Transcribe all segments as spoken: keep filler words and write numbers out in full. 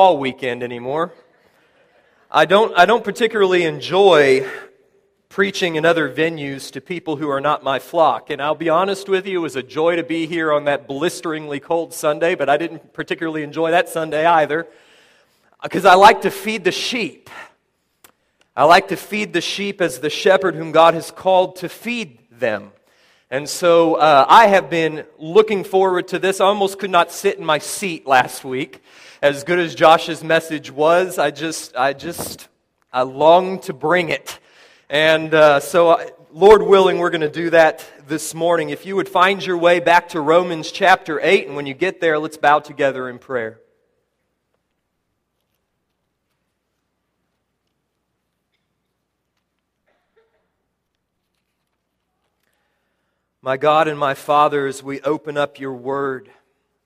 All weekend anymore. I don't I don't particularly enjoy preaching in other venues to people who are not my flock. And I'll be honest with you, it was a joy to be here on that blisteringly cold Sunday, but I didn't particularly enjoy that Sunday either, because I like to feed the sheep. I like to feed the sheep as the shepherd whom God has called to feed them. And so uh, I have been looking forward to this. I almost could not sit in my seat last week. As good as Josh's message was, I just, I just, I longed to bring it. And uh, so, I, Lord willing, we're going to do that this morning. If you would find your way back to Romans chapter eight, and when you get there, let's bow together in prayer. My God and my Father, as we open up your word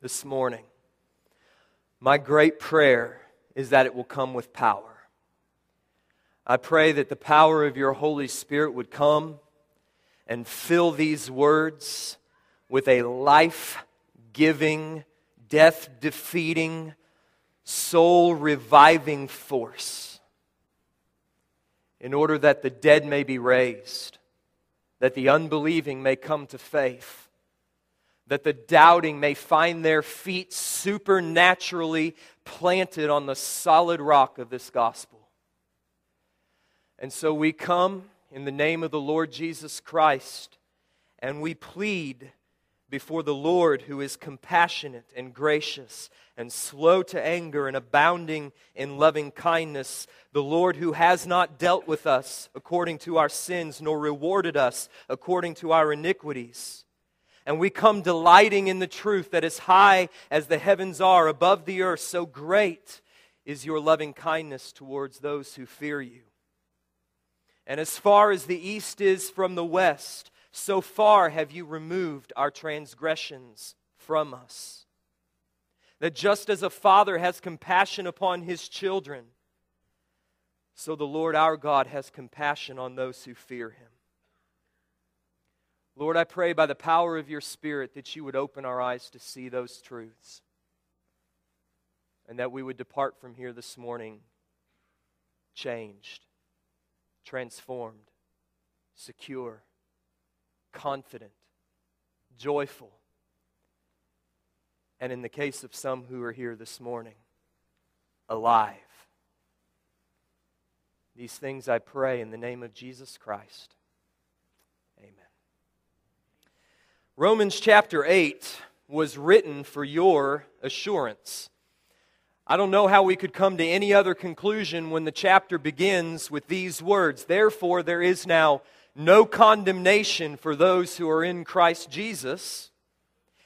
this morning, my great prayer is that it will come with power. I pray that the power of your Holy Spirit would come and fill these words with a life-giving, death-defeating, soul-reviving force, in order that the dead may be raised, that the unbelieving may come to faith, that the doubting may find their feet supernaturally planted on the solid rock of this gospel. And so we come in the name of the Lord Jesus Christ, and we plead before the Lord, who is compassionate and gracious and slow to anger and abounding in loving kindness, the Lord who has not dealt with us according to our sins, nor rewarded us according to our iniquities. And we come delighting in the truth that as high as the heavens are above the earth, so great is your loving kindness towards those who fear you. And as far as the east is from the west, so far have you removed our transgressions from us. That just as a father has compassion upon his children, so the Lord our God has compassion on those who fear him. Lord, I pray by the power of your Spirit that you would open our eyes to see those truths, and that we would depart from here this morning changed, transformed, secure, confident, joyful, and in the case of some who are here this morning, alive. These things I pray in the name of Jesus Christ. Romans chapter eight was written for your assurance. I don't know how we could come to any other conclusion when the chapter begins with these words: therefore, there is now no condemnation for those who are in Christ Jesus,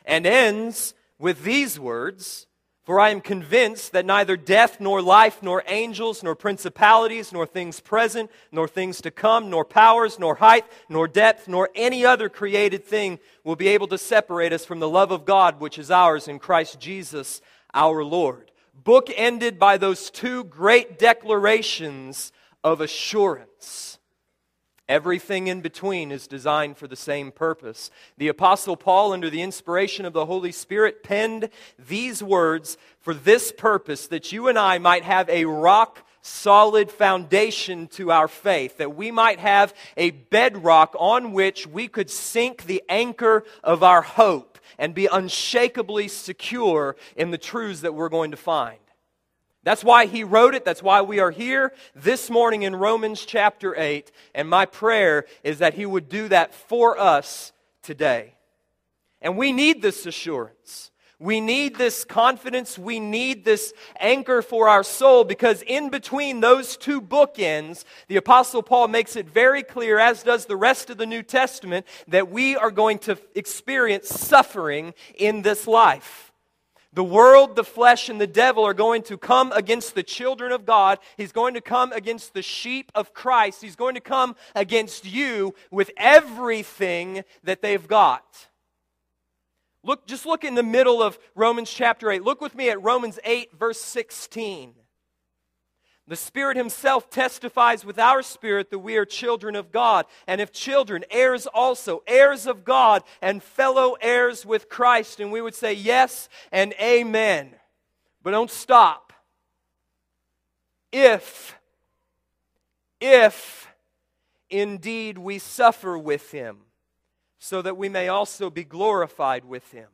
and ends with these words: for I am convinced that neither death, nor life, nor angels, nor principalities, nor things present, nor things to come, nor powers, nor height, nor depth, nor any other created thing will be able to separate us from the love of God, which is ours in Christ Jesus our Lord. Book ended by those two great declarations of assurance. Everything in between is designed for the same purpose. The Apostle Paul, under the inspiration of the Holy Spirit, penned these words for this purpose, that you and I might have a rock-solid foundation to our faith, that we might have a bedrock on which we could sink the anchor of our hope and be unshakably secure in the truths that we're going to find. That's why he wrote it. That's why we are here this morning in Romans chapter eight. And my prayer is that he would do that for us today. And we need this assurance. We need this confidence. We need this anchor for our soul, because in between those two bookends, the Apostle Paul makes it very clear, as does the rest of the New Testament, that we are going to experience suffering in this life. The world, the flesh, and the devil are going to come against the children of God. He's going to come against the sheep of Christ. He's going to come against you with everything that they've got. Look, just look in the middle of Romans chapter eight. Look with me at Romans eight, verse sixteen. The Spirit himself testifies with our spirit that we are children of God, and if children, heirs also, heirs of God, and fellow heirs with Christ. And we would say yes and amen. But don't stop. if, if indeed we suffer with him, so that we may also be glorified with him.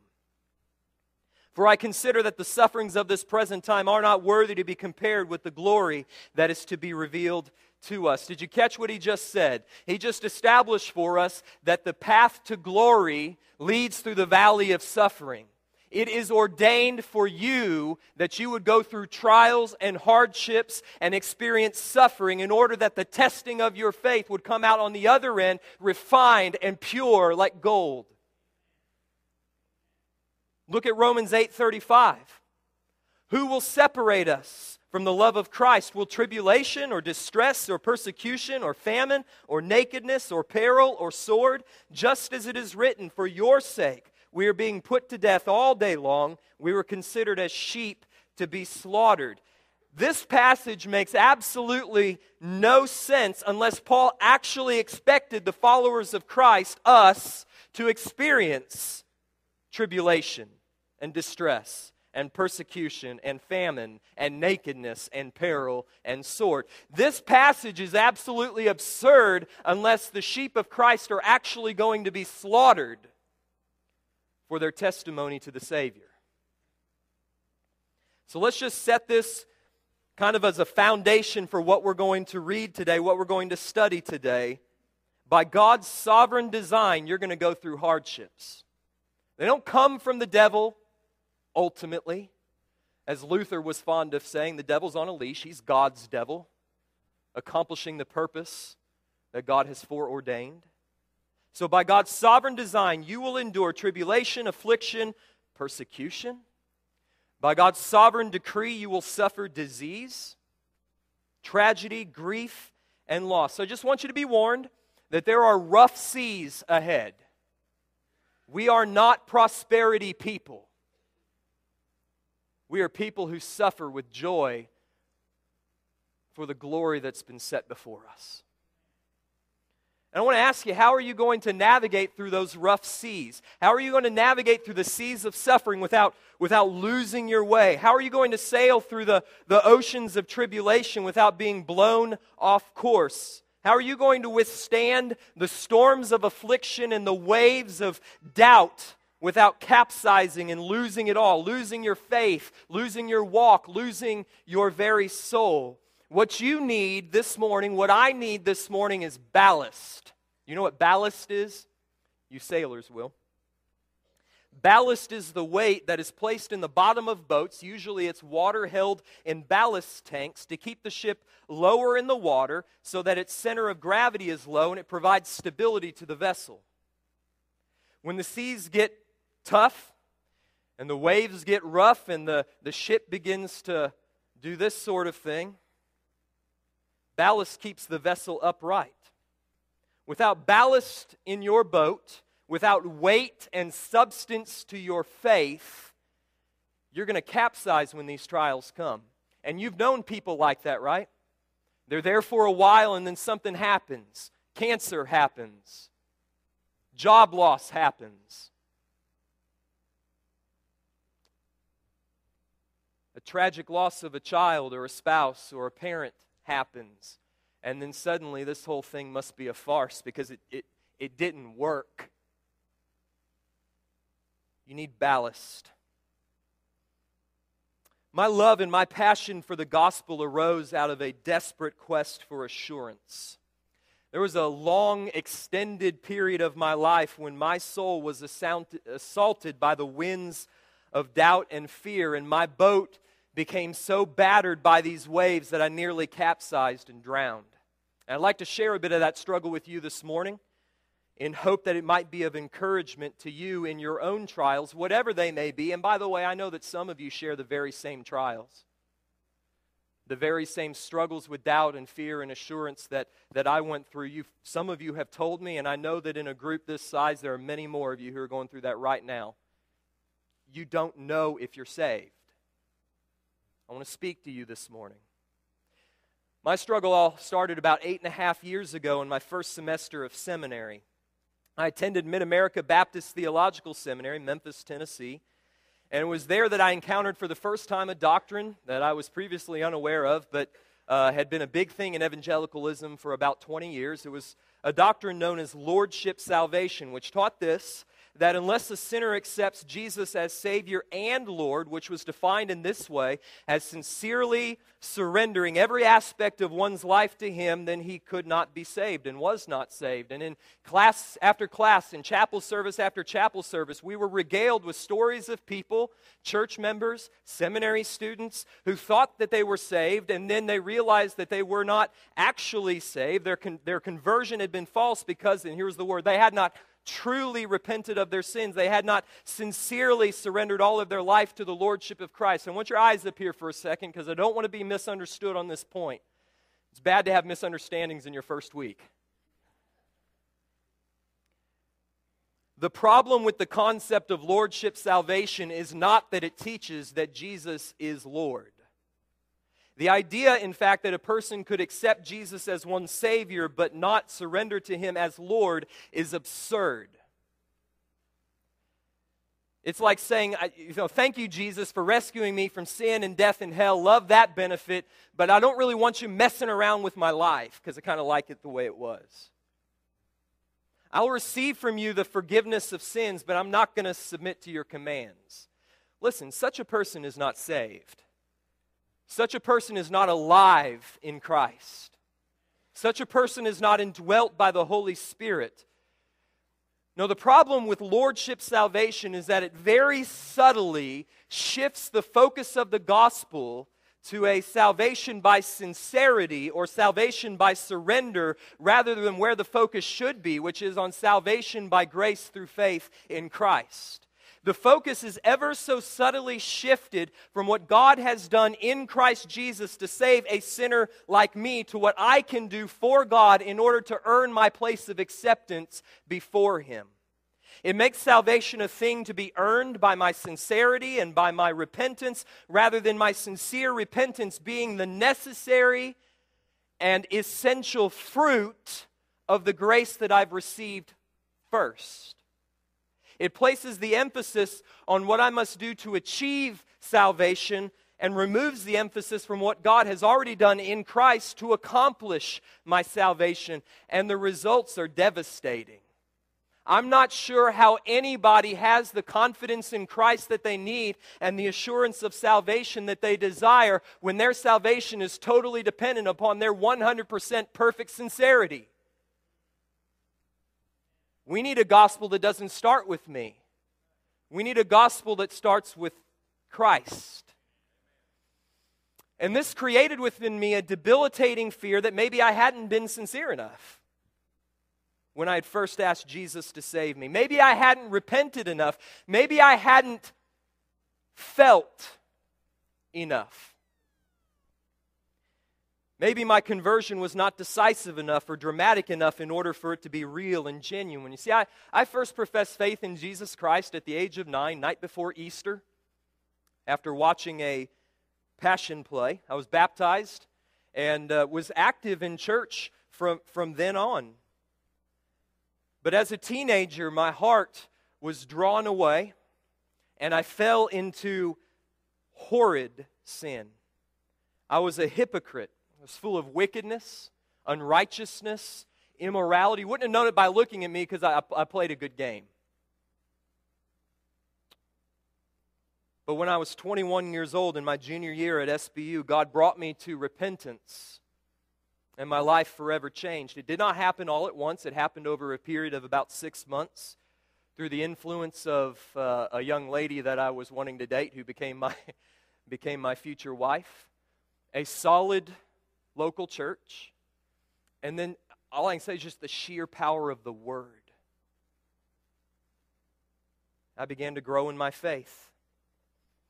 For I consider that the sufferings of this present time are not worthy to be compared with the glory that is to be revealed to us. Did you catch what he just said? He just established for us that the path to glory leads through the valley of suffering. It is ordained for you that you would go through trials and hardships and experience suffering in order that the testing of your faith would come out on the other end refined and pure like gold. Look at Romans eight thirty-five. Who will separate us from the love of Christ? Will tribulation or distress or persecution or famine or nakedness or peril or sword? Just as it is written, for your sake we are being put to death all day long. We were considered as sheep to be slaughtered. This passage makes absolutely no sense unless Paul actually expected the followers of Christ, us, to experience tribulation and distress and persecution and famine and nakedness and peril and sword. This passage is absolutely absurd unless the sheep of Christ are actually going to be slaughtered for their testimony to the Savior. So let's just set this kind of as a foundation for what we're going to read today, what we're going to study today. By God's sovereign design, you're going to go through hardships. They don't come from the devil, ultimately. As Luther was fond of saying, the devil's on a leash. He's God's devil, accomplishing the purpose that God has foreordained. So by God's sovereign design, you will endure tribulation, affliction, persecution. By God's sovereign decree, you will suffer disease, tragedy, grief, and loss. So I just want you to be warned that there are rough seas ahead. We are not prosperity people. We are people who suffer with joy for the glory that's been set before us. And I want to ask you, how are you going to navigate through those rough seas? How are you going to navigate through the seas of suffering without, without losing your way? How are you going to sail through the, the oceans of tribulation without being blown off course? How are you going to withstand the storms of affliction and the waves of doubt without capsizing and losing it all, losing your faith, losing your walk, losing your very soul? What you need this morning, what I need this morning is ballast. You know what ballast is? You sailors will. Ballast is the weight that is placed in the bottom of boats. Usually it's water held in ballast tanks to keep the ship lower in the water so that its center of gravity is low and it provides stability to the vessel. When the seas get tough and the waves get rough and the, the ship begins to do this sort of thing, ballast keeps the vessel upright. Without ballast in your boat, without weight and substance to your faith, you're going to capsize when these trials come. And you've known people like that, right? They're there for a while and then something happens. Cancer happens. Job loss happens. A tragic loss of a child or a spouse or a parent happens, and then suddenly this whole thing must be a farce because it, it, it didn't work. You need ballast. My love and my passion for the gospel arose out of a desperate quest for assurance. There was a long, extended period of my life when my soul was assaulted by the winds of doubt and fear, and my boat became so battered by these waves that I nearly capsized and drowned. And I'd like to share a bit of that struggle with you this morning in hope that it might be of encouragement to you in your own trials, whatever they may be. And by the way, I know that some of you share the very same trials, the very same struggles with doubt and fear and assurance that, that I went through. You've, some of you have told me, and I know that in a group this size, there are many more of you who are going through that right now. You don't know if you're saved. I want to speak to you this morning. My struggle all started about eight and a half years ago in my first semester of seminary. I attended Mid-America Baptist Theological Seminary, Memphis, Tennessee, and it was there that I encountered for the first time a doctrine that I was previously unaware of, but uh, had been a big thing in evangelicalism for about twenty years. It was a doctrine known as Lordship Salvation, which taught this, that unless a sinner accepts Jesus as Savior and Lord, which was defined in this way, as sincerely surrendering every aspect of one's life to Him, then he could not be saved and was not saved. And in class after class, in chapel service after chapel service, we were regaled with stories of people, church members, seminary students, who thought that they were saved, and then they realized that they were not actually saved. Their, con- their conversion had been false because, and here's the word, they had not truly repented of their sins. They had not sincerely surrendered all of their life to the Lordship of Christ. I want your eyes up here for a second, because I don't want to be misunderstood on this point. It's bad to have misunderstandings in your first week. The problem with the concept of Lordship Salvation is not that it teaches that Jesus is Lord. The idea, in fact, that a person could accept Jesus as one's Savior but not surrender to Him as Lord is absurd. It's like saying, you know, thank you, Jesus, for rescuing me from sin and death and hell. Love that benefit, but I don't really want you messing around with my life because I kind of like it the way it was. I'll receive from you the forgiveness of sins, but I'm not going to submit to your commands. Listen, such a person is not saved. Such a person is not alive in Christ. Such a person is not indwelt by the Holy Spirit. No, the problem with Lordship Salvation is that it very subtly shifts the focus of the gospel to a salvation by sincerity or salvation by surrender, rather than where the focus should be, which is on salvation by grace through faith in Christ. The focus is ever so subtly shifted from what God has done in Christ Jesus to save a sinner like me to what I can do for God in order to earn my place of acceptance before Him. It makes salvation a thing to be earned by my sincerity and by my repentance, rather than my sincere repentance being the necessary and essential fruit of the grace that I've received first. It places the emphasis on what I must do to achieve salvation and removes the emphasis from what God has already done in Christ to accomplish my salvation, and the results are devastating. I'm not sure how anybody has the confidence in Christ that they need and the assurance of salvation that they desire when their salvation is totally dependent upon their one hundred percent perfect sincerity. We need a gospel that doesn't start with me. We need a gospel that starts with Christ. And this created within me a debilitating fear that maybe I hadn't been sincere enough when I had first asked Jesus to save me. Maybe I hadn't repented enough. Maybe I hadn't felt enough. Maybe my conversion was not decisive enough or dramatic enough in order for it to be real and genuine. You see, I, I first professed faith in Jesus Christ at the age of nine, night before Easter, after watching a passion play. I was baptized and uh, was active in church from, from then on. But as a teenager, my heart was drawn away, and I fell into horrid sin. I was a hypocrite. It was full of wickedness, unrighteousness, immorality. Wouldn't have known it by looking at me because I, I played a good game. But when I was twenty-one years old in my junior year at S B U, God brought me to repentance, and my life forever changed. It did not happen all at once. It happened over a period of about six months through the influence of uh, a young lady that I was wanting to date who became my, became my future wife, a solid local church, and then all I can say is just the sheer power of the Word. I began to grow in my faith.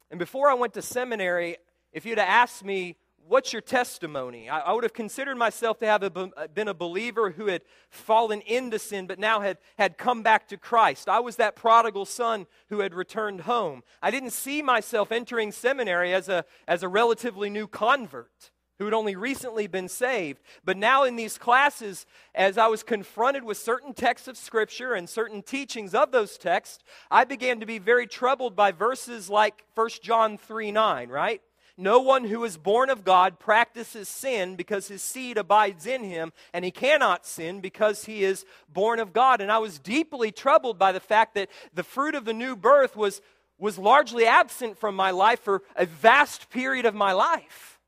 And before I went to seminary, if you'd have asked me, what's your testimony? I, I would have considered myself to have a, been a believer who had fallen into sin, but now had, had come back to Christ. I was that prodigal son who had returned home. I didn't see myself entering seminary as a, as a relatively new convert who had only recently been saved. But now in these classes, as I was confronted with certain texts of Scripture and certain teachings of those texts, I began to be very troubled by verses like First John three nine, right? No one who is born of God practices sin because his seed abides in him, and he cannot sin because he is born of God. And I was deeply troubled by the fact that the fruit of the new birth was, was largely absent from my life for a vast period of my life.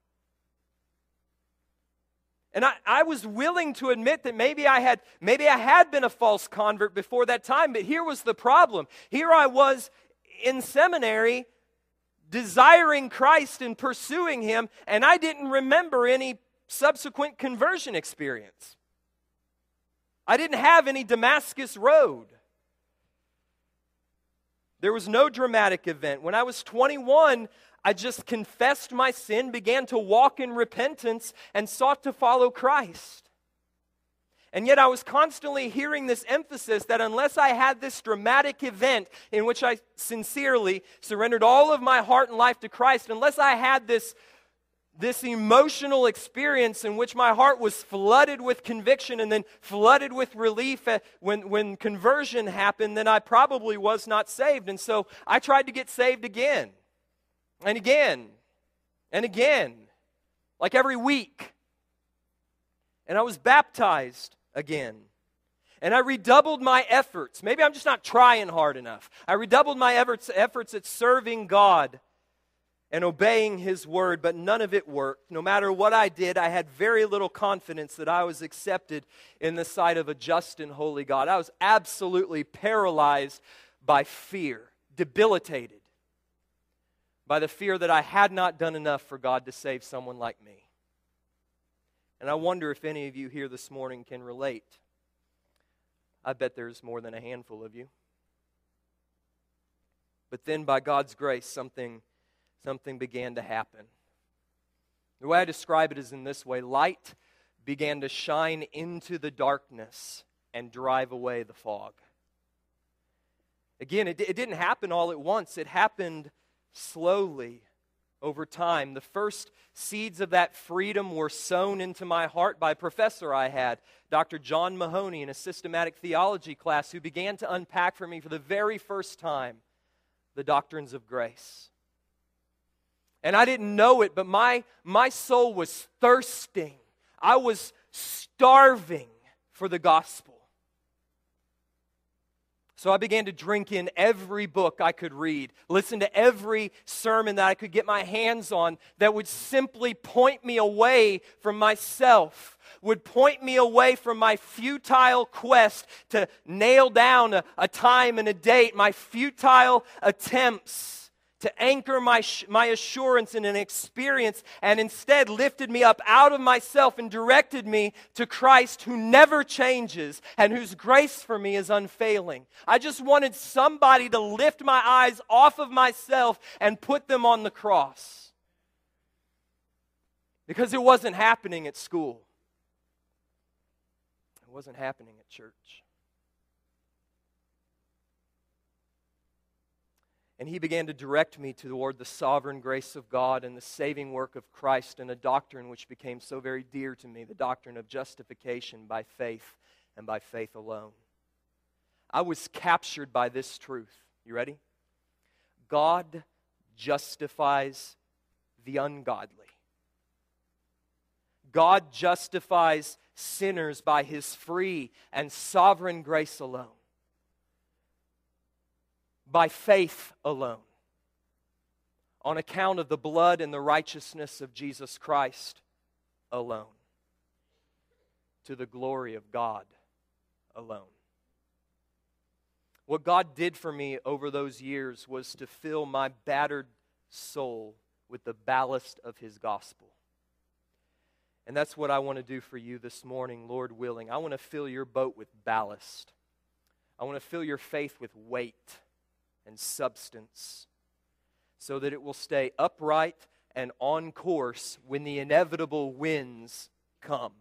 And I, I was willing to admit that maybe I had maybe I had been a false convert before that time, but here was the problem. Here I was in seminary, desiring Christ and pursuing him, and I didn't remember any subsequent conversion experience. I didn't have any Damascus Road. There was no dramatic event. When I was twenty-one, I just confessed my sin, began to walk in repentance, and sought to follow Christ. And yet I was constantly hearing this emphasis that unless I had this dramatic event in which I sincerely surrendered all of my heart and life to Christ, unless I had this, this emotional experience in which my heart was flooded with conviction and then flooded with relief when, when conversion happened, then I probably was not saved. And so I tried to get saved again and again and again, like every week. And I was baptized again. And I redoubled my efforts. Maybe I'm just not trying hard enough. I redoubled my efforts, efforts at serving God and obeying his word, but none of it worked. No matter what I did, I had very little confidence that I was accepted in the sight of a just and holy God. I was absolutely paralyzed by fear, debilitated by the fear that I had not done enough for God to save someone like me. And I wonder if any of you here this morning can relate. I bet there's more than a handful of you. But then by God's grace, something, something began to happen. The way I describe it is in this way. Light began to shine into the darkness and drive away the fog. Again, it, it didn't happen all at once. It happened slowly. Over time, the first seeds of that freedom were sown into my heart by a professor I had, Doctor John Mahoney, in a systematic theology class, who began to unpack for me for the very first time the doctrines of grace. And I didn't know it, but my, my soul was thirsting. I was starving for the gospel. So I began to drink in every book I could read, listen to every sermon that I could get my hands on that would simply point me away from myself, would point me away from my futile quest to nail down a, a time and a date, my futile attempts to anchor my, my assurance in an experience, and instead lifted me up out of myself and directed me to Christ, who never changes and whose grace for me is unfailing. I just wanted somebody to lift my eyes off of myself and put them on the cross. Because it wasn't happening at school. It wasn't happening at church. And he began to direct me toward the sovereign grace of God and the saving work of Christ and a doctrine which became so very dear to me, the doctrine of justification by faith and by faith alone. I was captured by this truth. You ready? God justifies the ungodly. God justifies sinners by his free and sovereign grace alone. By faith alone, on account of the blood and the righteousness of Jesus Christ alone, to the glory of God alone. What God did for me over those years was to fill my battered soul with the ballast of his gospel. And that's what I want to do for you this morning, Lord willing. I want to fill your boat with ballast. I want to fill your faith with weight and substance, so that it will stay upright and on course when the inevitable winds come,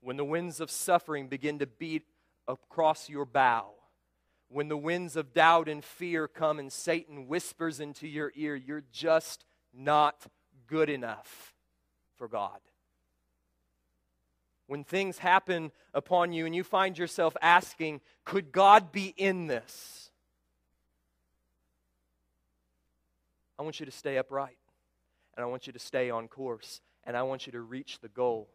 when the winds of suffering begin to beat across your bow, when the winds of doubt and fear come and Satan whispers into your ear, you're just not good enough for God. When things happen upon you and you find yourself asking, could God be in this? I want you to stay upright. and I want you to stay on course, and I want you to reach the goal.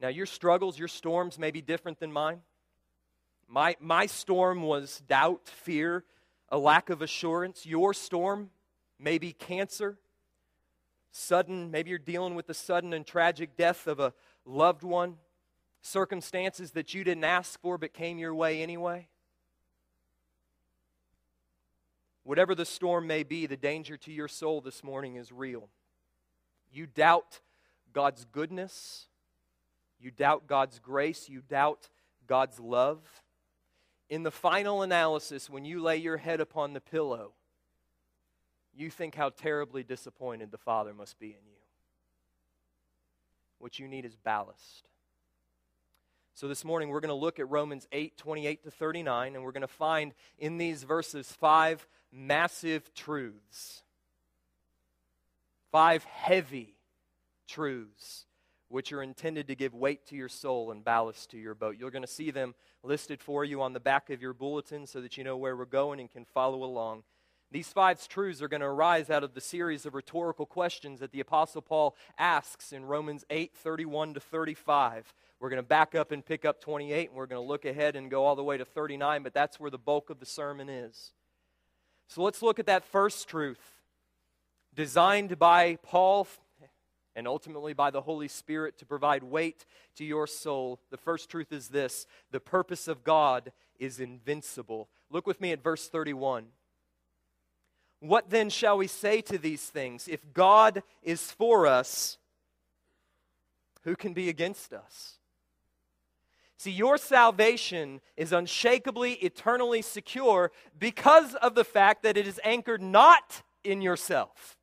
Now, your struggles, your storms may be different than mine. My, my storm was doubt, fear, a lack of assurance. Your storm may be cancer, sudden, maybe you're dealing with the sudden and tragic death of a loved one, circumstances that you didn't ask for but came your way anyway. Whatever the storm may be, the danger to your soul this morning is real. You doubt God's goodness. You doubt God's grace. You doubt God's love. In the final analysis, when you lay your head upon the pillow, you think how terribly disappointed the Father must be in you. What you need is ballast. So this morning we're going to look at Romans eight, twenty-eight to thirty-nine, and we're going to find in these verses five massive truths. Five heavy truths which are intended to give weight to your soul and ballast to your boat. You're going to see them listed for you on the back of your bulletin so that you know where we're going and can follow along. These five truths are going to arise out of the series of rhetorical questions that the Apostle Paul asks in Romans eight, thirty-one to thirty-five. We're going to back up and pick up twenty-eight, and we're going to look ahead and go all the way to thirty-nine, but that's where the bulk of the sermon is. So let's look at that first truth, designed by Paul and ultimately by the Holy Spirit to provide weight to your soul. The first truth is this: the purpose of God is invincible. Look with me at verse thirty-one. What then shall we say to these things? If God is for us, who can be against us? See, your salvation is unshakably, eternally secure because of the fact that it is anchored not in yourself,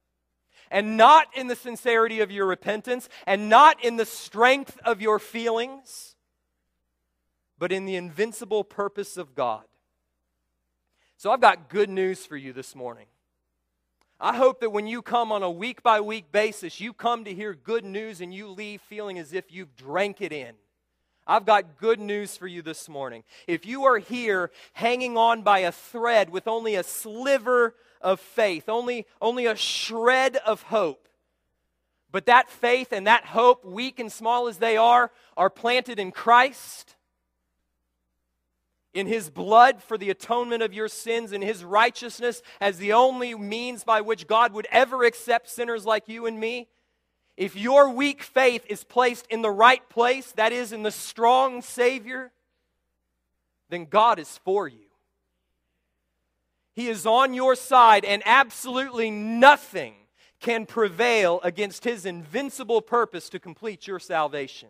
and not in the sincerity of your repentance, and not in the strength of your feelings, but in the invincible purpose of God. So I've got good news for you this morning. I hope that when you come on a week-by-week basis, you come to hear good news and you leave feeling as if you've drank it in. I've got good news for you this morning. If you are here hanging on by a thread with only a sliver of faith, only, only a shred of hope, but that faith and that hope, weak and small as they are, are planted in Christ, in His blood for the atonement of your sins, in His righteousness as the only means by which God would ever accept sinners like you and me. If your weak faith is placed in the right place, that is, in the strong Savior, then God is for you. He is on your side, and absolutely nothing can prevail against His invincible purpose to complete your salvation.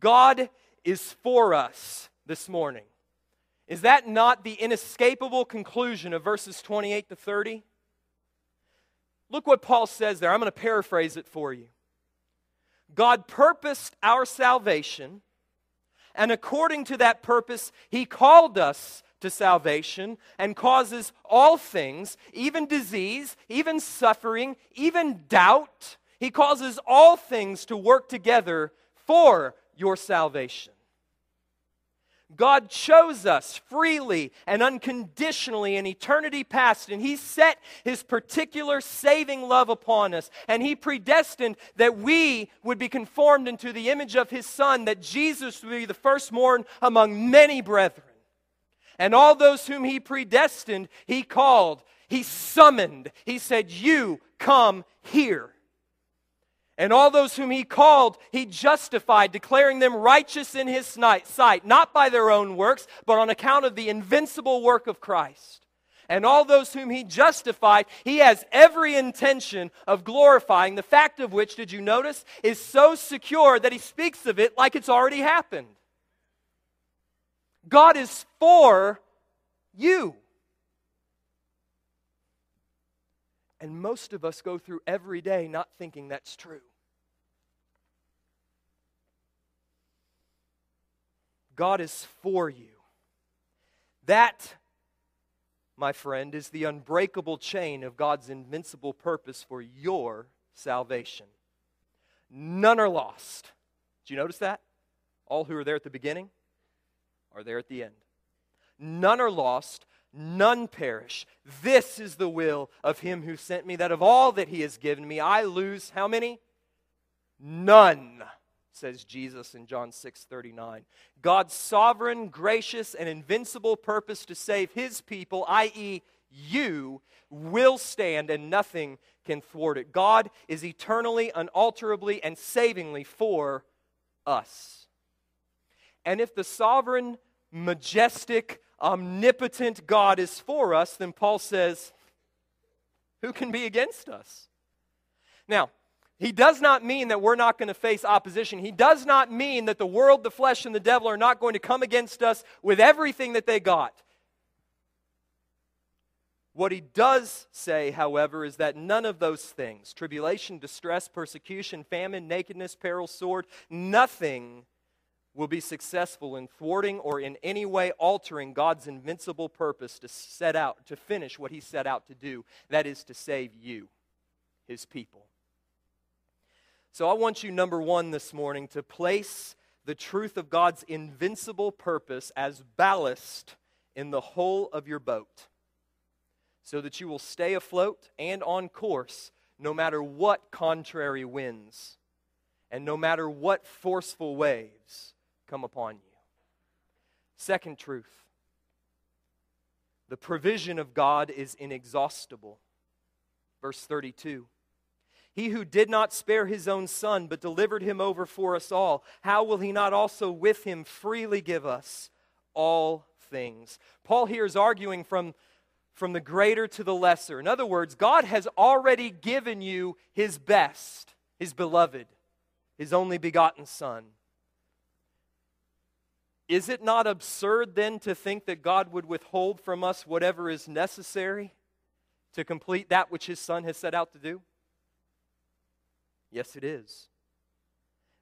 God is for us this morning. Is that not the inescapable conclusion of verses twenty-eight to thirty? Look what Paul says there. I'm going to paraphrase it for you. God purposed our salvation, and according to that purpose, He called us to salvation and causes all things, even disease, even suffering, even doubt. He causes all things to work together for your salvation. God chose us freely and unconditionally in eternity past, and He set His particular saving love upon us, and He predestined that we would be conformed into the image of His Son, that Jesus would be the firstborn among many brethren. And all those whom He predestined, He called, He summoned, He said, "You come here." And all those whom He called, He justified, declaring them righteous in His sight, not by their own works, but on account of the invincible work of Christ. And all those whom He justified, He has every intention of glorifying, the fact of which, did you notice, is so secure that He speaks of it like it's already happened. God is for you. And most of us go through every day not thinking that's true. God is for you. That, my friend, is the unbreakable chain of God's invincible purpose for your salvation. None are lost. Did you notice that? All who are there at the beginning are there at the end. None are lost. none perish. This is the will of him who sent me, that of all that he has given me, I lose how many? None, says Jesus in John six thirty-nine. God's sovereign, gracious, and invincible purpose to save his people, that is, you, will stand, and nothing can thwart it. God is eternally, unalterably, and savingly for us. And if the sovereign, majestic, omnipotent God is for us, then Paul says, who can be against us? Now, he does not mean that we're not going to face opposition. He does not mean that the world, the flesh, and the devil are not going to come against us with everything that they got. What he does say, however, is that none of those things, tribulation, distress, persecution, famine, nakedness, peril, sword, nothing will be successful in thwarting or in any way altering God's invincible purpose to set out, to finish what he set out to do, that is to save you, his people. So I want you, number one, this morning to place the truth of God's invincible purpose as ballast in the hull of your boat, so that you will stay afloat and on course no matter what contrary winds and no matter what forceful waves come upon you. Second truth, the provision of God is inexhaustible. Verse thirty-two, he who did not spare his own son but delivered him over for us all, how will he not also with him freely give us all things? Paul here is arguing from From the greater to the lesser. In other words, God has already given you his best, his beloved, his only begotten Son. Is it not absurd then to think that God would withhold from us whatever is necessary to complete that which his Son has set out to do? Yes, it is.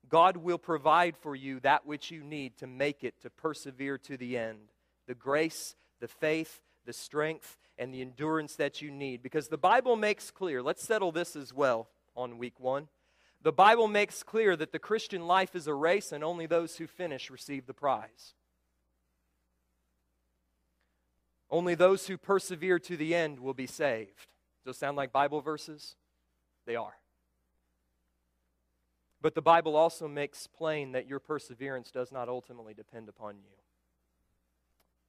God will provide for you that which you need to make it, to persevere to the end. The grace, the faith, the strength, and the endurance that you need. Because the Bible makes clear, let's settle this as well on week one. The Bible makes clear that the Christian life is a race and only those who finish receive the prize. Only those who persevere to the end will be saved. Does those sound like Bible verses? They are. But the Bible also makes plain that your perseverance does not ultimately depend upon you,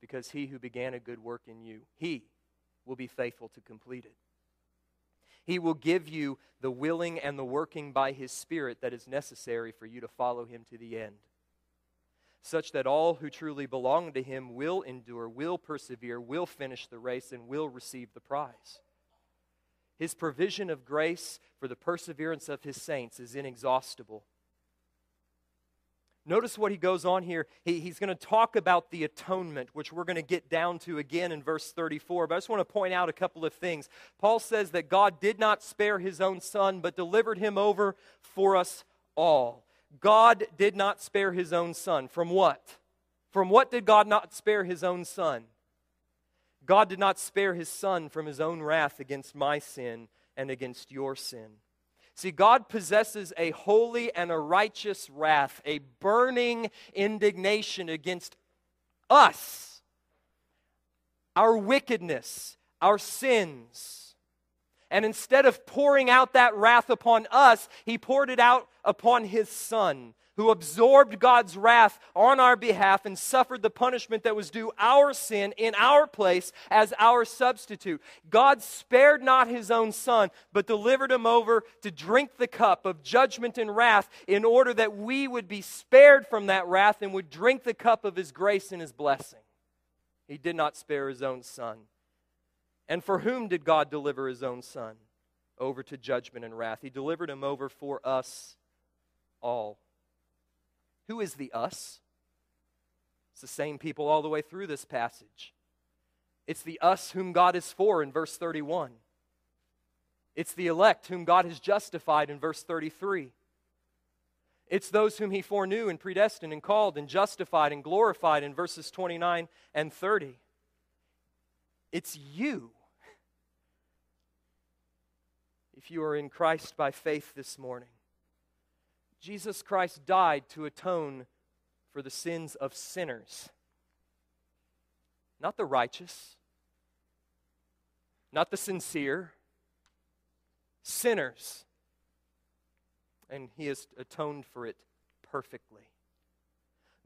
because he who began a good work in you, he will be faithful to complete it. He will give you the willing and the working by his Spirit that is necessary for you to follow him to the end, such that all who truly belong to him will endure, will persevere, will finish the race, and will receive the prize. His provision of grace for the perseverance of his saints is inexhaustible. Notice what he goes on here. He, he's going to talk about the atonement, which we're going to get down to again in verse thirty-four. But I just want to point out a couple of things. Paul says that God did not spare his own son, but delivered him over for us all. God did not spare his own son. From what? From what did God not spare his own son? God did not spare his son from his own wrath against my sin and against your sin. See, God possesses a holy and a righteous wrath, a burning indignation against us, our wickedness, our sins. And instead of pouring out that wrath upon us, he poured it out upon his Son, who absorbed God's wrath on our behalf and suffered the punishment that was due our sin in our place as our substitute. God spared not his own son, but delivered him over to drink the cup of judgment and wrath in order that we would be spared from that wrath and would drink the cup of his grace and his blessing. He did not spare his own son. And for whom did God deliver his own son over to judgment and wrath? He delivered him over for us all. Who is the us? It's the same people all the way through this passage. It's the us whom God is for in verse thirty-one. It's the elect whom God has justified in verse thirty-three. It's those whom he foreknew and predestined and called and justified and glorified in verses twenty-nine and thirty. It's you. If you are in Christ by faith this morning, Jesus Christ died to atone for the sins of sinners. Not the righteous, not the sincere, sinners. And he has atoned for it perfectly.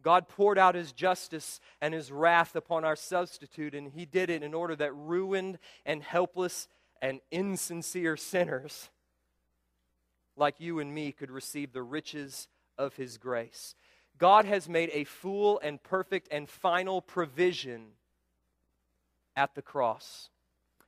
God poured out his justice and his wrath upon our substitute, and he did it in order that ruined and helpless and insincere sinners like you and me could receive the riches of his grace. God has made a full and perfect and final provision at the cross.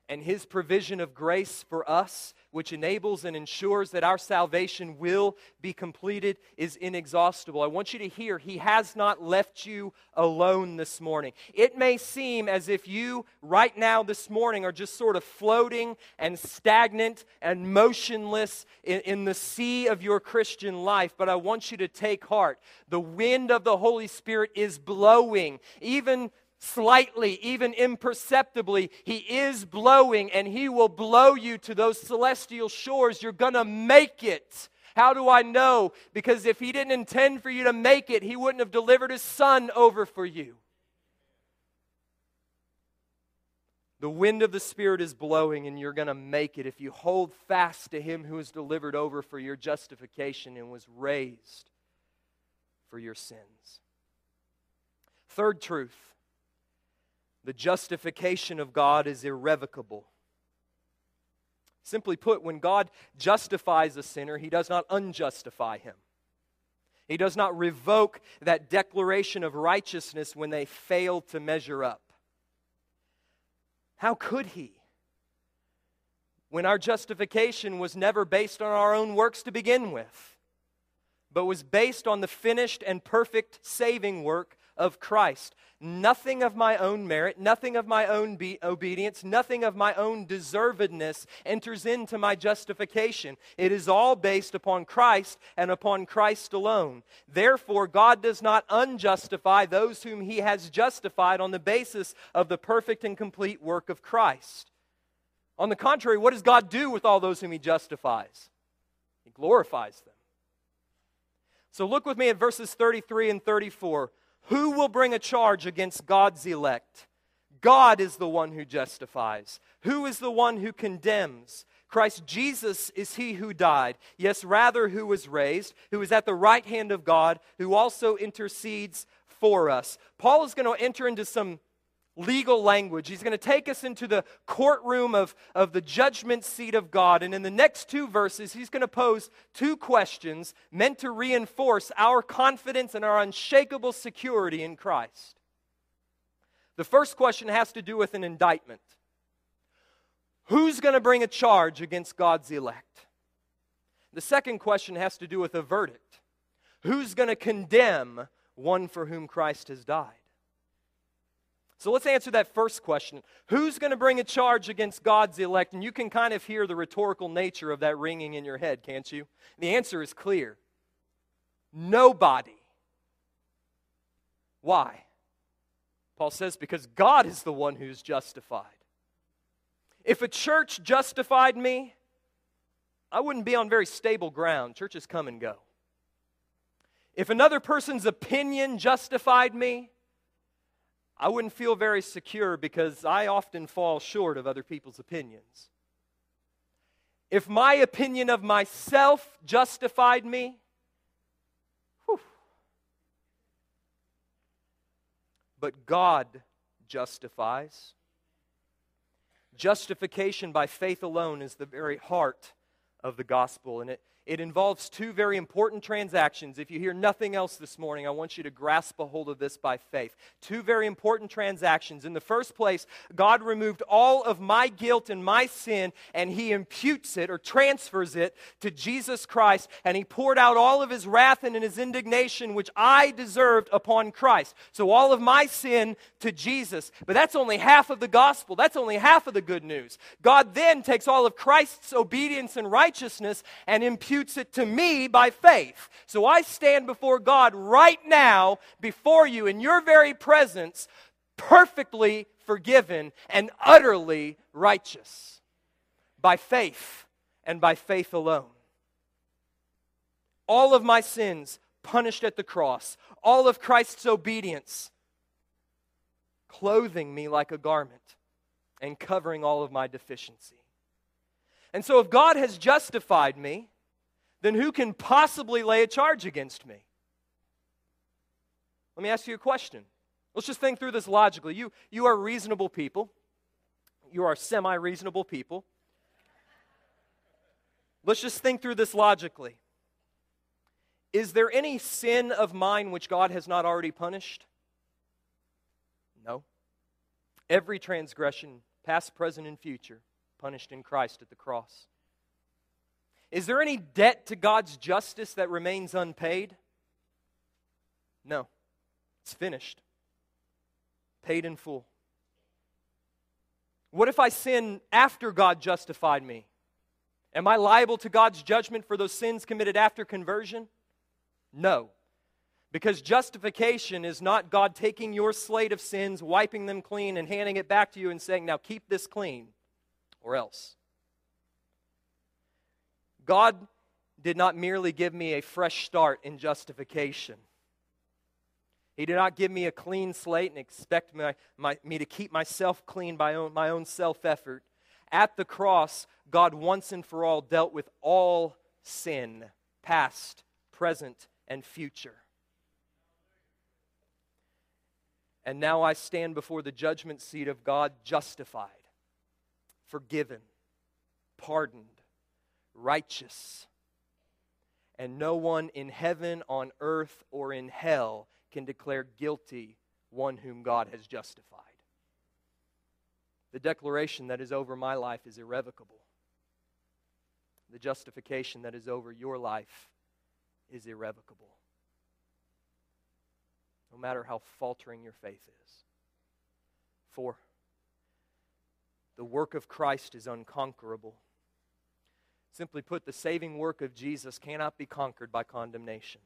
And his provision of grace for us, which enables and ensures that our salvation will be completed, is inexhaustible. I want you to hear, he has not left you alone this morning. It may seem as if you, right now this morning, are just sort of floating and stagnant and motionless in, in the sea of your Christian life, but I want you to take heart. The wind of the Holy Spirit is blowing, even slightly, even imperceptibly, he is blowing, and he will blow you to those celestial shores. You're going to make it. How do I know? Because if he didn't intend for you to make it, he wouldn't have delivered his son over for you. The wind of the Spirit is blowing, and you're going to make it if you hold fast to him who was delivered over for your justification and was raised for your sins. Third truth. The justification of God is irrevocable. Simply put, when God justifies a sinner, he does not unjustify him. He does not revoke that declaration of righteousness when they fail to measure up. How could he? When our justification was never based on our own works to begin with, but was based on the finished and perfect saving work of Christ. Nothing of my own merit, nothing of my own be- obedience, nothing of my own deservedness enters into my justification. It is all based upon Christ and upon Christ alone. Therefore, God does not unjustify those whom he has justified on the basis of the perfect and complete work of Christ. On the contrary, what does God do with all those whom he justifies? He glorifies them. So look with me at verses thirty-three and thirty-four. Who will bring a charge against God's elect? God is the one who justifies. Who is the one who condemns? Christ Jesus is he who died, yes, rather who was raised, who is at the right hand of God, who also intercedes for us. Paul is going to enter into some legal language. He's going to take us into the courtroom of, of the judgment seat of God. And in the next two verses, he's going to pose two questions meant to reinforce our confidence and our unshakable security in Christ. The first question has to do with an indictment. Who's going to bring a charge against God's elect? The second question has to do with a verdict. Who's going to condemn one for whom Christ has died? So let's answer that first question. Who's going to bring a charge against God's elect? And you can kind of hear the rhetorical nature of that ringing in your head, can't you? The answer is clear. Nobody. Why? Paul says because God is the one who's justified. If a church justified me, I wouldn't be on very stable ground. Churches come and go. If another person's opinion justified me, I wouldn't feel very secure because I often fall short of other people's opinions. If my opinion of myself justified me, whew, but God justifies. Justification by faith alone is the very heart of the gospel, and it It involves two very important transactions. If you hear nothing else this morning, I want you to grasp a hold of this by faith. Two very important transactions. In the first place, God removed all of my guilt and my sin, and he imputes it or transfers it to Jesus Christ, and he poured out all of his wrath and his indignation, which I deserved, upon Christ. So all of my sin to Jesus. But that's only half of the gospel. That's only half of the good news. God then takes all of Christ's obedience and righteousness and imputes it to me by faith. So I stand before God right now, before you, in your very presence, perfectly forgiven and utterly righteous by faith and by faith alone. All of my sins punished at the cross, all of Christ's obedience clothing me like a garment, and covering all of my deficiency. And so if God has justified me, then who can possibly lay a charge against me? Let me ask you a question. Let's just think through this logically. You, you are reasonable people. You are semi-reasonable people. Let's just think through this logically. Is there any sin of mine which God has not already punished? No. Every transgression, past, present, and future, punished in Christ at the cross. Is there any debt to God's justice that remains unpaid? No. It's finished. Paid in full. What if I sin after God justified me? Am I liable to God's judgment for those sins committed after conversion? No. Because justification is not God taking your slate of sins, wiping them clean, and handing it back to you and saying, now keep this clean, or else. God did not merely give me a fresh start in justification. He did not give me a clean slate and expect my, my, me to keep myself clean by own, my own self-effort. At the cross, God once and for all dealt with all sin, past, present, and future. And now I stand before the judgment seat of God justified, forgiven, pardoned, righteous, and no one in heaven, on earth, or in hell can declare guilty one whom God has justified. The declaration that is over my life is irrevocable. The justification that is over your life is irrevocable. No matter how faltering your faith is. Four, the work of Christ is unconquerable. Simply put, the saving work of Jesus cannot be conquered by condemnation.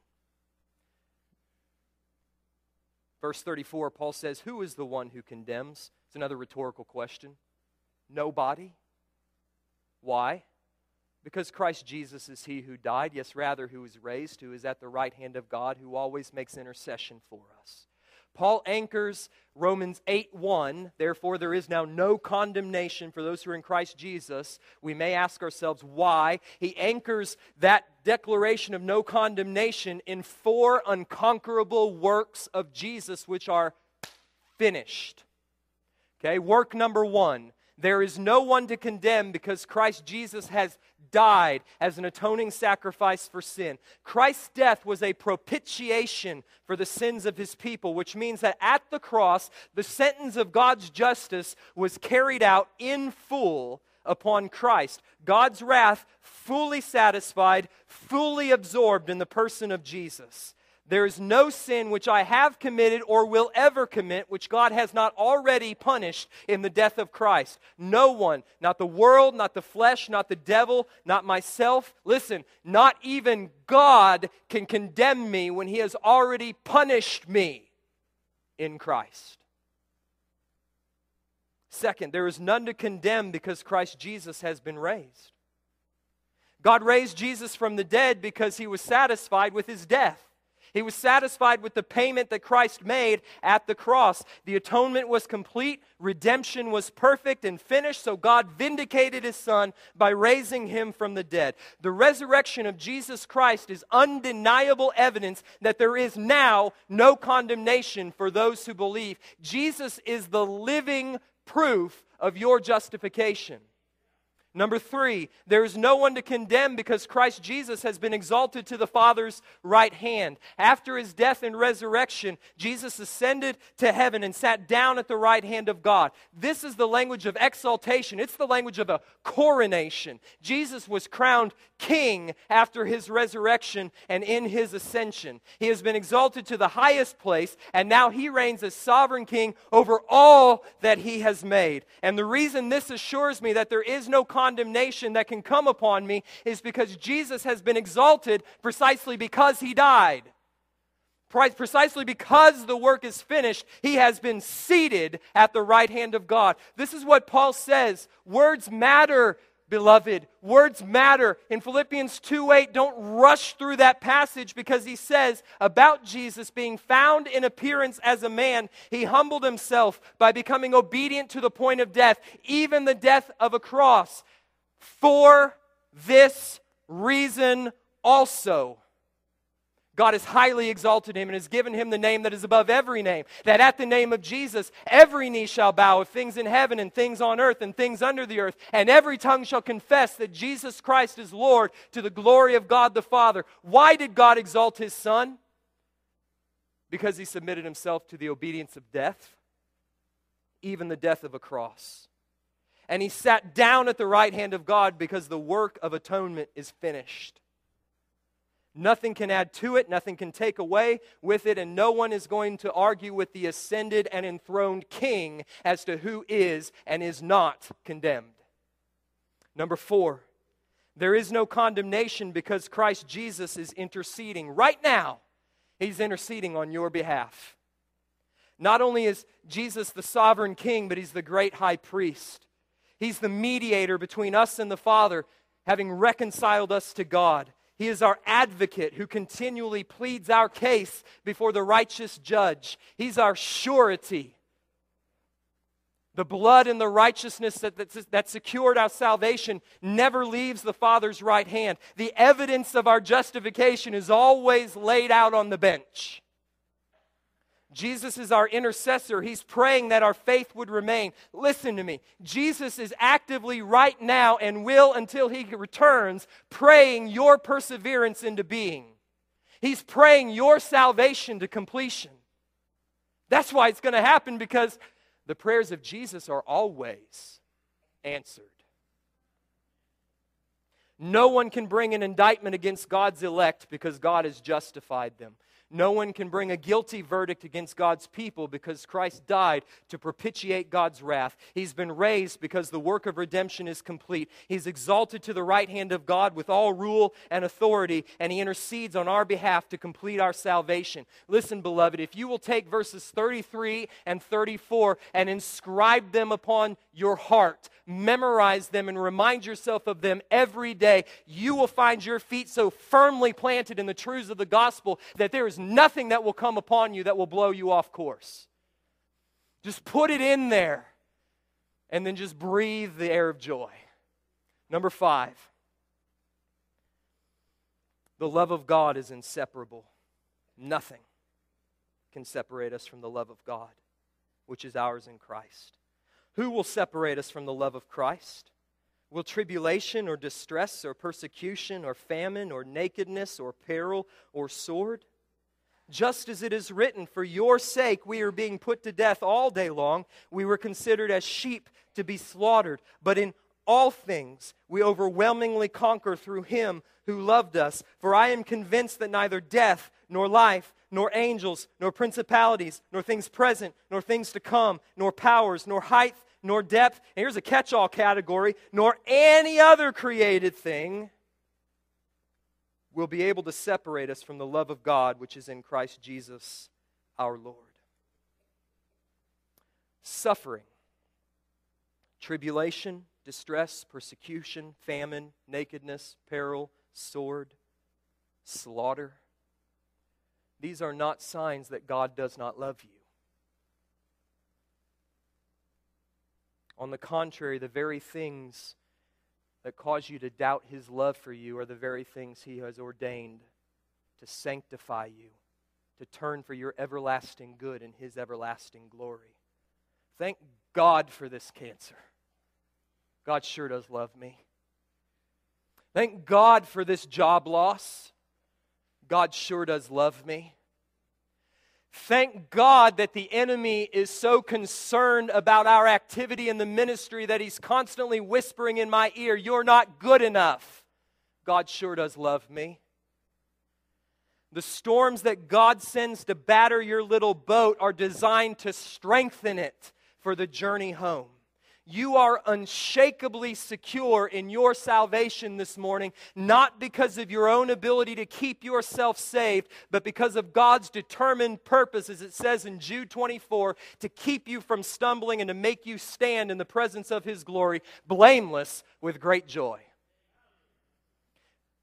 Verse thirty-four, Paul says, who is the one who condemns? It's another rhetorical question. Nobody. Why? Because Christ Jesus is he who died, yes, rather who is raised, who is at the right hand of God, who always makes intercession for us. Paul anchors Romans eight one, therefore there is now no condemnation for those who are in Christ Jesus. We may ask ourselves why. He anchors that declaration of no condemnation in four unconquerable works of Jesus which are finished. Okay, work number one. There is no one to condemn because Christ Jesus has died as an atoning sacrifice for sin. Christ's death was a propitiation for the sins of his people, which means that at the cross, the sentence of God's justice was carried out in full upon Christ. God's wrath fully satisfied, fully absorbed in the person of Jesus. There is no sin which I have committed or will ever commit which God has not already punished in the death of Christ. No one, not the world, not the flesh, not the devil, not myself. Listen, not even God can condemn me when he has already punished me in Christ. Second, there is none to condemn because Christ Jesus has been raised. God raised Jesus from the dead because he was satisfied with his death. He was satisfied with the payment that Christ made at the cross. The atonement was complete, redemption was perfect and finished, so God vindicated his Son by raising him from the dead. The resurrection of Jesus Christ is undeniable evidence that there is now no condemnation for those who believe. Jesus is the living proof of your justification. Number three, there is no one to condemn because Christ Jesus has been exalted to the Father's right hand. After his death and resurrection, Jesus ascended to heaven and sat down at the right hand of God. This is the language of exaltation. It's the language of a coronation. Jesus was crowned king after his resurrection and in his ascension. He has been exalted to the highest place, and now he reigns as sovereign king over all that he has made. And the reason this assures me that there is no condemnation condemnation that can come upon me is because Jesus has been exalted precisely because he died. Precisely because the work is finished, he has been seated at the right hand of God. This is what Paul says. Words matter. beloved. Words matter. In Philippians two eight, don't rush through that passage, because he says about Jesus being found in appearance as a man, he humbled himself by becoming obedient to the point of death, even the death of a cross. For this reason also, God has highly exalted him and has given him the name that is above every name, that at the name of Jesus every knee shall bow, of things in heaven and things on earth and things under the earth, and every tongue shall confess that Jesus Christ is Lord, to the glory of God the Father. Why did God exalt his Son? Because he submitted himself to the obedience of death, even the death of a cross. And he sat down at the right hand of God because the work of atonement is finished. Nothing can add to it, nothing can take away with it, and no one is going to argue with the ascended and enthroned King as to who is and is not condemned. Number four, there is no condemnation because Christ Jesus is interceding. Right now, he's interceding on your behalf. Not only is Jesus the sovereign King, but he's the great high priest. He's the mediator between us and the Father, having reconciled us to God. He is our advocate who continually pleads our case before the righteous judge. He's our surety. The blood and the righteousness that, that, that secured our salvation never leaves the Father's right hand. The evidence of our justification is always laid out on the bench. Jesus is our intercessor. He's praying that our faith would remain. Listen to me. Jesus is actively right now and will until he returns praying your perseverance into being. He's praying your salvation to completion. That's why it's going to happen, because the prayers of Jesus are always answered. No one can bring an indictment against God's elect because God has justified them. No one can bring a guilty verdict against God's people because Christ died to propitiate God's wrath. He's been raised because the work of redemption is complete. He's exalted to the right hand of God with all rule and authority, and he intercedes on our behalf to complete our salvation. Listen, beloved, if you will take verses thirty-three and thirty-four and inscribe them upon your heart, memorize them and remind yourself of them every day, you will find your feet so firmly planted in the truths of the gospel that there is nothing that will come upon you that will blow you off course. Just put it in there and then just breathe the air of joy. Number five, the love of God is inseparable. Nothing can separate us from the love of God, which is ours in Christ. Who will separate us from the love of Christ? Will tribulation or distress or persecution or famine or nakedness or peril or sword? Just as it is written, for your sake we are being put to death all day long. We were considered as sheep to be slaughtered. But in all things we overwhelmingly conquer through him who loved us. For I am convinced that neither death nor life, nor angels, nor principalities, nor things present, nor things to come, nor powers, nor height, nor depth. And here's a catch-all category, nor any other created thing will be able to separate us from the love of God, which is in Christ Jesus our Lord. Suffering, tribulation, distress, persecution, famine, nakedness, peril, sword, slaughter. These are not signs that God does not love you. On the contrary, the very things that cause you to doubt his love for you are the very things he has ordained to sanctify you, to turn for your everlasting good and his everlasting glory. Thank God for this cancer. God sure does love me. Thank God for this job loss. God sure does love me. Thank God that the enemy is so concerned about our activity in the ministry that he's constantly whispering in my ear, you're not good enough. God sure does love me. The storms that God sends to batter your little boat are designed to strengthen it for the journey home. You are unshakably secure in your salvation this morning, not because of your own ability to keep yourself saved, but because of God's determined purpose, as it says in Jude twenty-four, to keep you from stumbling and to make you stand in the presence of His glory, blameless with great joy.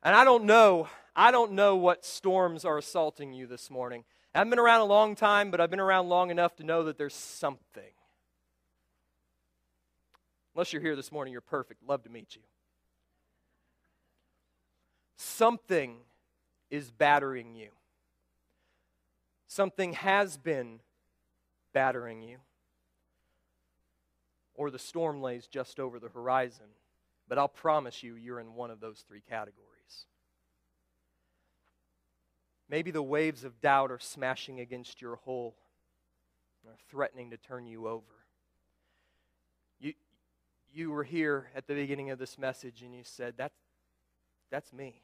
And I don't know, I don't know what storms are assaulting you this morning. I haven't been around a long time, but I've been around long enough to know that there's something. Unless you're here this morning, you're perfect. Love to meet you. Something is battering you. Something has been battering you. Or the storm lays just over the horizon. But I'll promise you, you're in one of those three categories. Maybe the waves of doubt are smashing against your hull and are threatening to turn you over. You were here at the beginning of this message and you said, that's, that's me.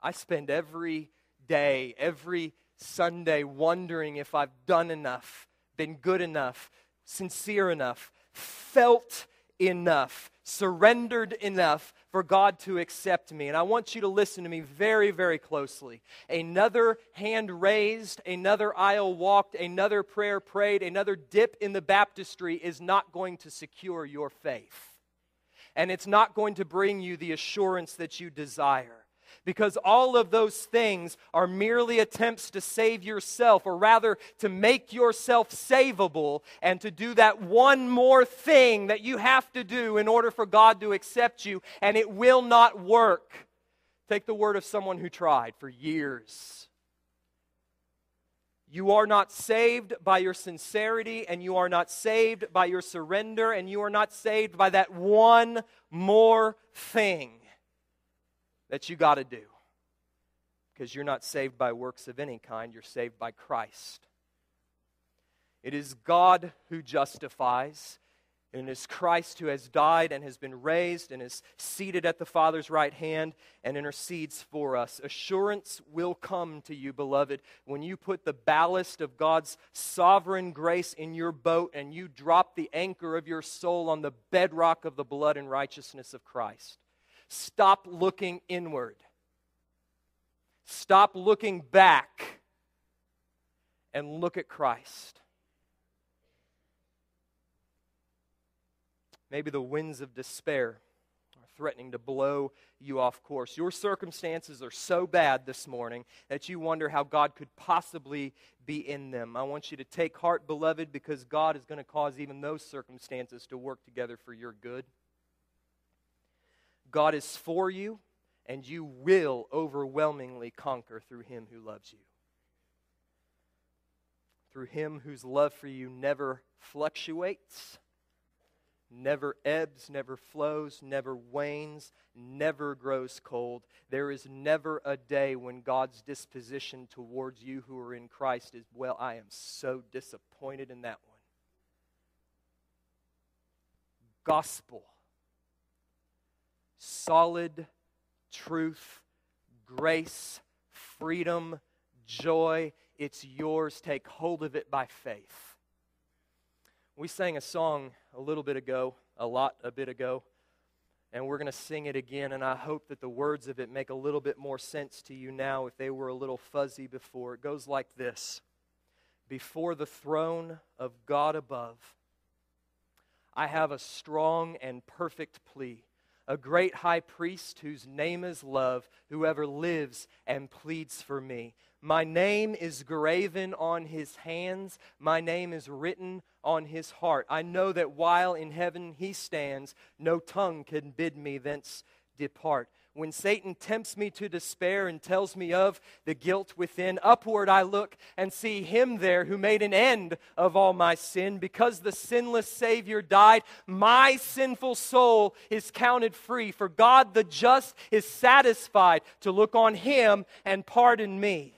I spend every day, every Sunday wondering if I've done enough, been good enough, sincere enough, felt enough, surrendered enough for God to accept me. And I want you to listen to me very, very closely. Another hand raised, another aisle walked, another prayer prayed, another dip in the baptistry is not going to secure your faith. And it's not going to bring you the assurance that you desire. Because all of those things are merely attempts to save yourself, or rather to make yourself savable, and to do that one more thing that you have to do in order for God to accept you, and it will not work. Take the word of someone who tried for years. You are not saved by your sincerity, and you are not saved by your surrender, and you are not saved by that one more thing that you got to do, because you're not saved by works of any kind. You're saved by Christ. It is God who justifies, and it is Christ who has died and has been raised and is seated at the Father's right hand and intercedes for us. Assurance will come to you, beloved, when you put the ballast of God's sovereign grace in your boat and you drop the anchor of your soul on the bedrock of the blood and righteousness of Christ. Stop looking inward. Stop looking back and look at Christ. Maybe the winds of despair are threatening to blow you off course. Your circumstances are so bad this morning that you wonder how God could possibly be in them. I want you to take heart, beloved, because God is going to cause even those circumstances to work together for your good. God is for you, and you will overwhelmingly conquer through Him who loves you. Through Him whose love for you never fluctuates, never ebbs, never flows, never wanes, never grows cold. There is never a day when God's disposition towards you who are in Christ is, well, I am so disappointed in that one. Gospel. Solid truth, grace, freedom, joy. It's yours. Take hold of it by faith. We sang a song a little bit ago, a lot a bit ago, and we're going to sing it again, and I hope that the words of it make a little bit more sense to you now if they were a little fuzzy before. It goes like this. Before the throne of God above, I have a strong and perfect plea. A great high priest whose name is love, whoever lives and pleads for me. My name is graven on his hands. My name is written on his heart. I know that while in heaven he stands, no tongue can bid me thence depart. When Satan tempts me to despair and tells me of the guilt within, upward I look and see Him there who made an end of all my sin. Because the sinless Savior died, my sinful soul is counted free. For God the just is satisfied to look on Him and pardon me.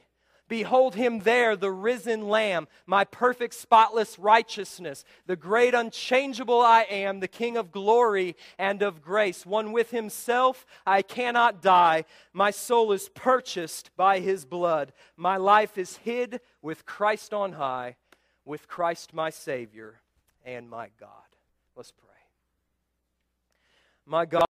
Behold Him there, the risen Lamb, my perfect spotless righteousness, the great unchangeable I am, the King of glory and of grace. One with Himself, I cannot die. My soul is purchased by His blood. My life is hid with Christ on high, with Christ my Savior and my God. Let's pray. My God,